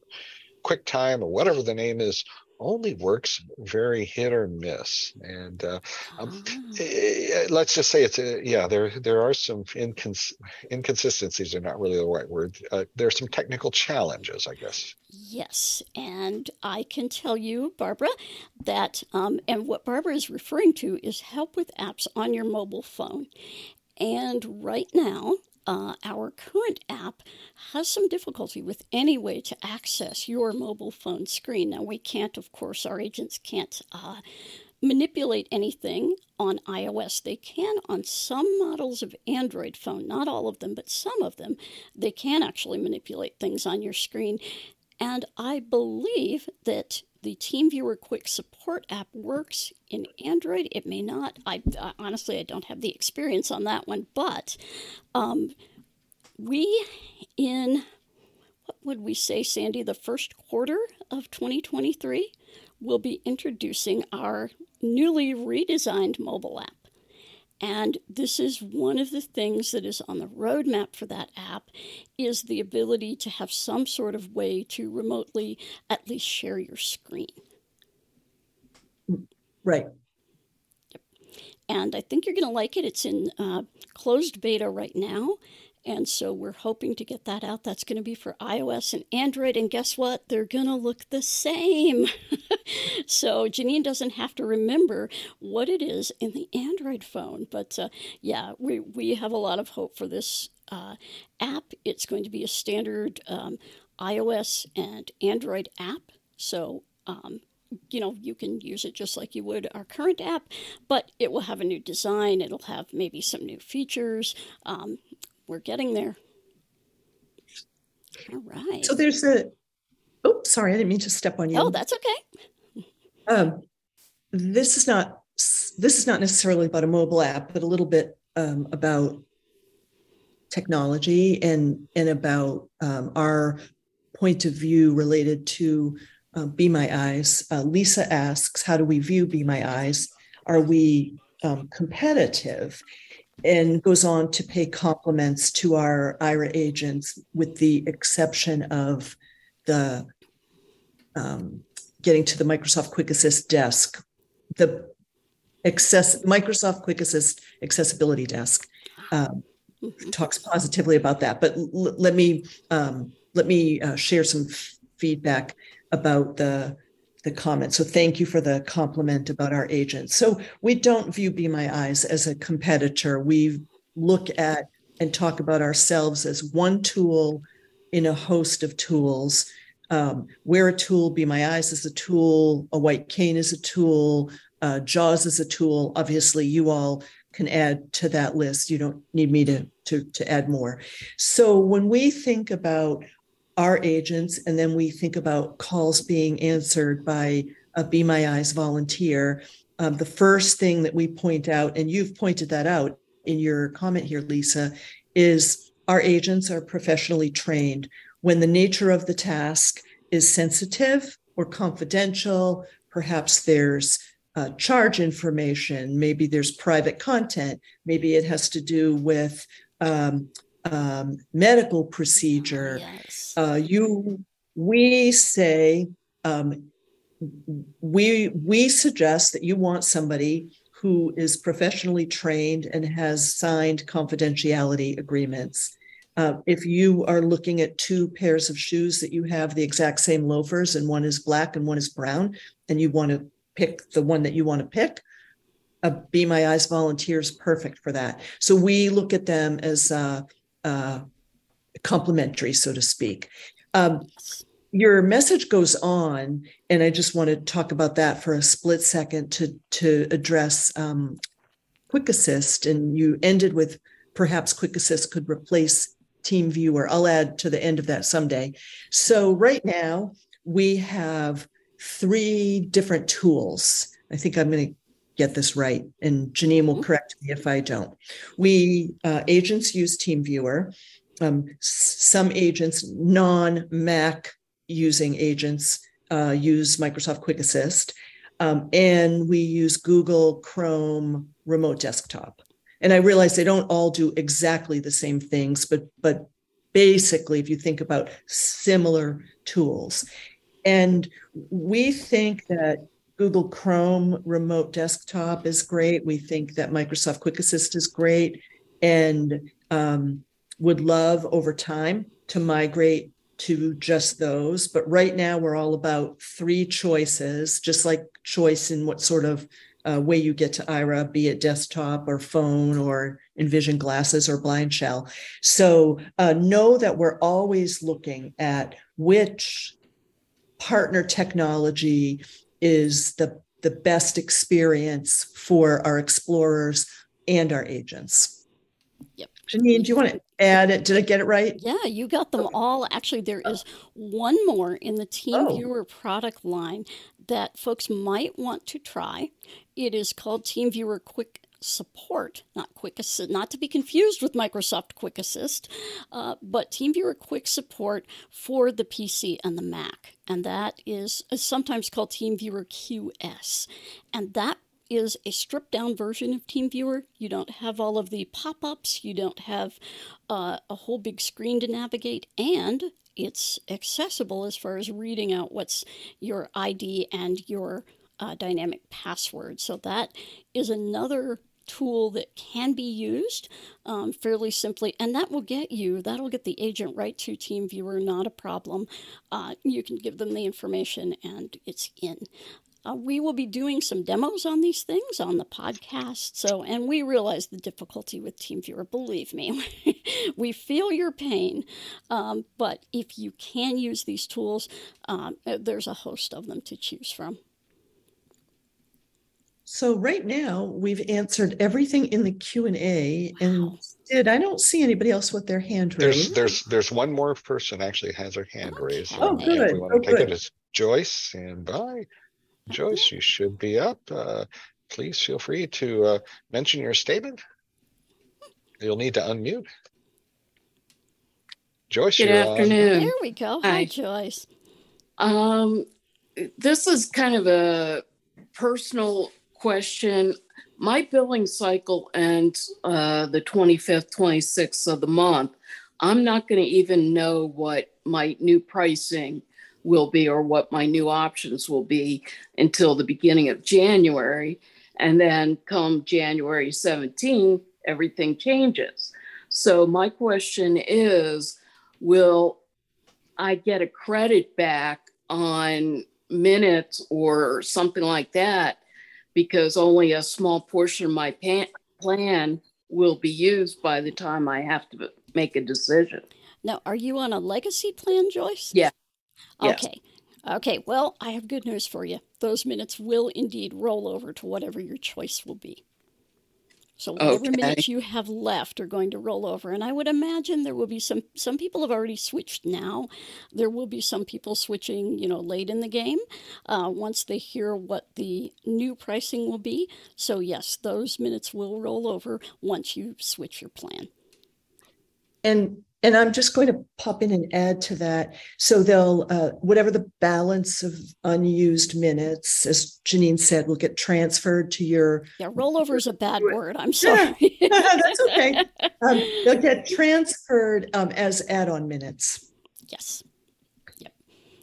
QuickTime or whatever the name is only works very hit or miss. And uh, ah. um, let's just say it's, uh, yeah, there there are some incons inconsistencies are not really the right word. Uh, there are some technical challenges, I guess. Yes, and I can tell you, Barbara, that, um, and what Barbara is referring to is help with apps on your mobile phone. And right now, Uh, our current app has some difficulty with any way to access your mobile phone screen. Now, we can't, of course, our agents can't uh, manipulate anything on iOS. They can on some models of Android phone, not all of them, but some of them. They can actually manipulate things on your screen. And I believe that the TeamViewer Quick Support app works in Android. It may not. I uh, honestly, I don't have the experience on that one. But um, we in, what would we say, Sandy, the first quarter of twenty twenty-three, will be introducing our newly redesigned mobile app. And this is one of the things that is on the roadmap for that app is the ability to have some sort of way to remotely at least share your screen. Right. Yep. And I think you're going to like it. It's in uh, closed beta right now. And so we're hoping to get that out. That's going to be for iOS and Android. And guess what? They're going to look the same. So Janine doesn't have to remember what it is in the Android phone. But uh, yeah, we, we have a lot of hope for this uh, app. It's going to be a standard um, iOS and Android app. So, um, you know, you can use it just like you would our current app, but it will have a new design. It'll have maybe some new features. Um, We're getting there. All right. So there's a, oh, sorry, I didn't mean to step on you. Oh, that's okay. Um, this is not, this is not necessarily about a mobile app, but a little bit um, about technology and, and about um, our point of view related to uh, Be My Eyes. Uh, Lisa asks, how do we view Be My Eyes? Are we um, competitive? And goes on to pay compliments to our Aira agents, with the exception of the um, getting to the Microsoft Quick Assist desk, the access, Microsoft Quick Assist accessibility desk. Um, mm-hmm. Talks positively about that, but l- let me um, let me uh, share some f- feedback about the. the comment. So thank you for the compliment about our agents. So we don't view Be My Eyes as a competitor. We look at and talk about ourselves as one tool in a host of tools. Um, we're a tool, Be My Eyes is a tool, a white cane is a tool, uh, JAWS is a tool. Obviously, you all can add to that list. You don't need me to, to, to add more. So when we think about our agents, and then we think about calls being answered by a Be My Eyes volunteer. Um, the first thing that we point out, and you've pointed that out in your comment here, Lisa, is our agents are professionally trained. When the nature of the task is sensitive or confidential, perhaps there's uh, charge information, maybe there's private content, maybe it has to do with um, Um, medical procedure, yes. uh, you, we say, um, we, we suggest that you want somebody who is professionally trained and has signed confidentiality agreements. Uh, if you are looking at two pairs of shoes that you have the exact same loafers and one is black and one is brown, and you want to pick the one that you want to pick, a Be My Eyes volunteer is perfect for that. So we look at them as uh, Uh, complementary, so to speak. Um, your message goes on, and I just want to talk about that for a split second to to address um, Quick Assist, and you ended with perhaps Quick Assist could replace TeamViewer. I'll add to the end of that someday. So right now we have three different tools. I think I'm going to get this right, and Janine will correct me if I don't. We uh, agents use TeamViewer. Um, some agents, non-Mac using agents, uh, use Microsoft Quick Assist, um, and we use Google Chrome Remote Desktop. And I realize they don't all do exactly the same things, but but basically, if you think about similar tools, and we think that Google Chrome Remote Desktop is great. We think that Microsoft Quick Assist is great, and um, would love over time to migrate to just those. But right now we're all about three choices, just like choice in what sort of uh, way you get to Aira, be it desktop or phone or Envision Glasses or Blind Shell. So uh, know that we're always looking at which partner technology is the, the best experience for our explorers and our agents. Yep. Janine, do you want to add it? Did I get it right? Yeah, you got them all. Actually, there is one more in the TeamViewer oh. product line that folks might want to try. It is called TeamViewer Quick Support, not Quick Assist, not to be confused with Microsoft Quick Assist, uh, but TeamViewer Quick Support for the P C and the Mac. And that is sometimes called TeamViewer Q S. And that is a stripped-down version of TeamViewer. You don't have all of the pop-ups. You don't have uh, a whole big screen to navigate. And it's accessible as far as reading out what's your I D and your uh, dynamic password. So that is another tool that can be used um, fairly simply, and that will get you, that'll get the agent right to TeamViewer, not a problem. Uh, you can give them the information and it's in. Uh, we will be doing some demos on these things on the podcast. So, and we realize the difficulty with TeamViewer, believe me, we feel your pain. Um, but if you can use these tools, um, there's a host of them to choose from. So right now we've answered everything in the Q and A, wow. and Sid, I don't see anybody else with their hand there's, raised. There's there's one more person actually has her hand okay. raised. Oh, and good. If we want oh, to take good. It, it's Joyce, and bye. Joyce, you should be up. Uh, please feel free to uh, mention your statement. You'll need to unmute. Joyce, good afternoon. On. There we go. Hi, Hi Joyce. Um, this is kind of a personal question. My billing cycle ends uh, the twenty-fifth, twenty-sixth of the month. I'm not going to even know what my new pricing will be or what my new options will be until the beginning of January. And then come January seventeenth, everything changes. So my question is, will I get a credit back on minutes or something like that? Because only a small portion of my plan will be used by the time I have to make a decision. Now, are you on a legacy plan, Joyce? Yeah. Okay. Yeah. Okay. Well, I have good news for you. Those minutes will indeed roll over to whatever your choice will be. So whatever okay. minutes you have left are going to roll over. And I would imagine there will be some, some people have already switched now. There will be some people switching, you know, late in the game uh, once they hear what the new pricing will be. So yes, those minutes will roll over once you switch your plan. And and I'm just going to pop in and add to that. So they'll, uh, whatever the balance of unused minutes, as Janine said, will get transferred to your... Yeah, rollover is a bad word. I'm sorry. Yeah. That's okay. Um, they'll get transferred um, as add-on minutes. Yes. Yep.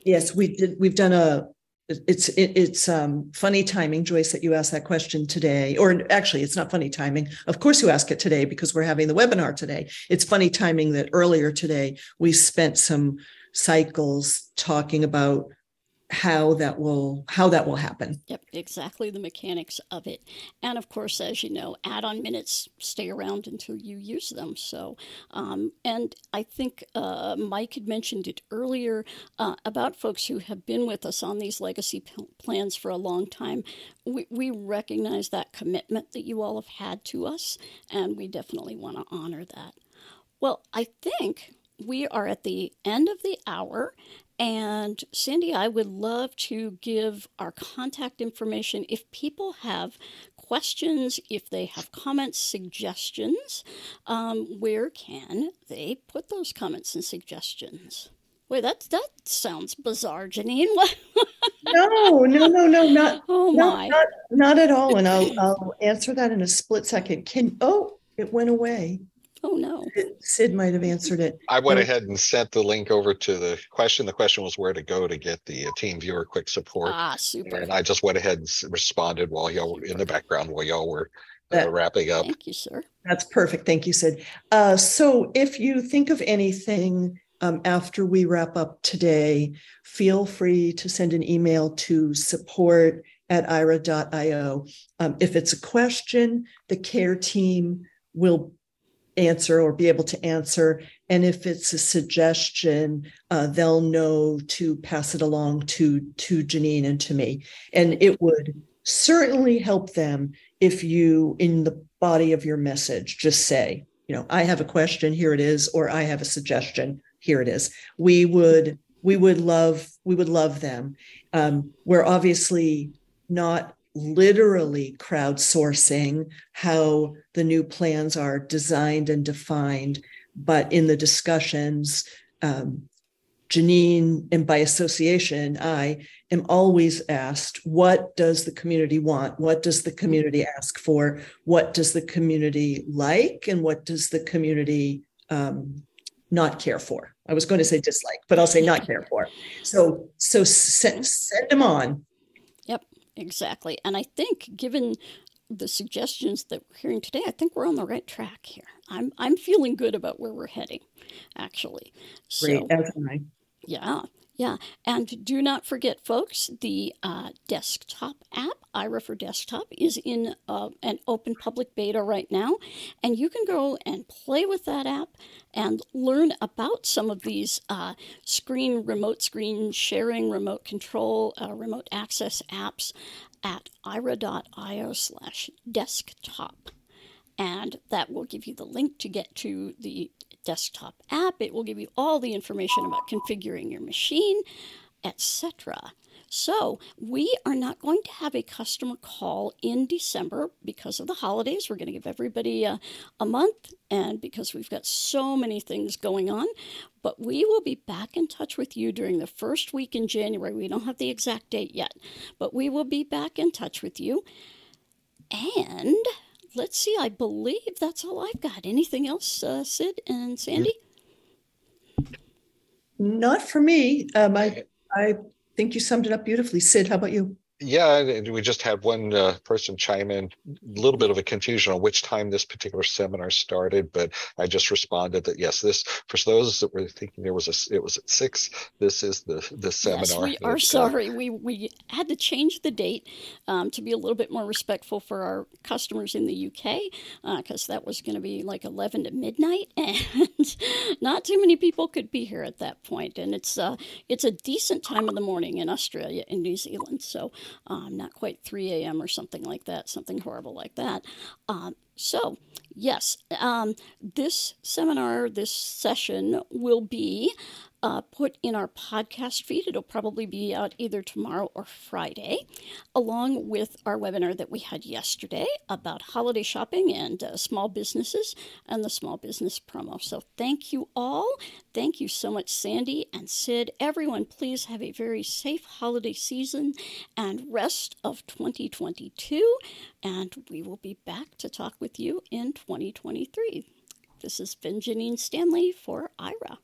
Yes, we did. We've done a... It's it, it's um, funny timing, Joyce, that you asked that question today, or actually it's not funny timing. Of course you ask it today because we're having the webinar today. It's funny timing that earlier today, we spent some cycles talking about how that will how that will happen. Yep, exactly, the mechanics of it. And of course, as you know, add-on minutes stay around until you use them. So um, and I think uh, Mike had mentioned it earlier uh, about folks who have been with us on these legacy p- plans for a long time. We, we recognize that commitment that you all have had to us, and we definitely want to honor that. Well, I think we are at the end of the hour. And Sandy, I would love to give our contact information if people have questions, if they have comments, suggestions, um, where can they put those comments and suggestions? Wait, that, that sounds bizarre, Janine. no, no, no, no, not, oh my. not, not, not at all. And I'll, I'll answer that in a split second. Can, oh, it went away. Oh, no. Sid might have answered it. I went ahead and sent the link over to the question. The question was where to go to get the uh, TeamViewer Quick Support. Ah, super. And I just went ahead and responded while y'all were in the background while y'all were uh, that, wrapping up. Thank you, sir. That's perfect. Thank you, Sid. Uh, so if you think of anything um, after we wrap up today, feel free to send an email to support at aira dot io. Um, if it's a question, the care team will answer or be able to answer. And if it's a suggestion, uh, they'll know to pass it along to, to Janine and to me. And it would certainly help them if you, in the body of your message, just say, you know, I have a question, here it is, or I have a suggestion, here it is. We would, we would love, we would love them. Um, we're obviously not literally crowdsourcing how the new plans are designed and defined. But in the discussions, um, Janine, and by association, I am always asked, what does the community want? What does the community ask for? What does the community like? And what does the community um, not care for? I was going to say dislike, but I'll say not care for. So, so send, send them on. Exactly. And I think given the suggestions that we're hearing today, I think we're on the right track here. I'm I'm feeling good about where we're heading, actually. Great. So, That's nice. Yeah. Yeah. And do not forget, folks, the uh, desktop app, Aira for Desktop, is in uh, an open public beta right now. And you can go and play with that app and learn about some of these uh, screen, remote screen sharing, remote control, uh, remote access apps at aira.io slash desktop. And that will give you the link to get to the desktop app. It will give you all the information about configuring your machine, et cetera. So we are not going to have a customer call in December because of the holidays. We're going to give everybody a, a month, and because we've got so many things going on. But we will be back in touch with you during the first week in January. We don't have the exact date yet, but we will be back in touch with you. And let's see, I believe that's all I've got. Anything else, uh, Sid and Sandy? Not for me. Um, I, I think you summed it up beautifully. Sid, how about you? Yeah, we just had one uh, person chime in, a little bit of a confusion on which time this particular seminar started, but I just responded that, yes, this, for those that were thinking there was a, it was at six, this is the, the seminar. Yes, we are sorry. We, we had to change the date um, to be a little bit more respectful for our customers in the U K, because uh, that was going to be like eleven to midnight, and not too many people could be here at that point. And it's, uh, it's a decent time in the morning in Australia and New Zealand, so... Um, not quite three a.m. or something like that, something horrible like that. Um, so, yes, um, this seminar, this session will be uh, put in our podcast feed. It'll probably be out either tomorrow or Friday, along with our webinar that we had yesterday about holiday shopping and uh, small businesses and the small business promo. So thank you all. Thank you so much, Sandy and Sid. Everyone, please have a very safe holiday season and rest of twenty twenty-two. And we will be back to talk with you in twenty twenty-three. This has been Janine Stanley for Aira.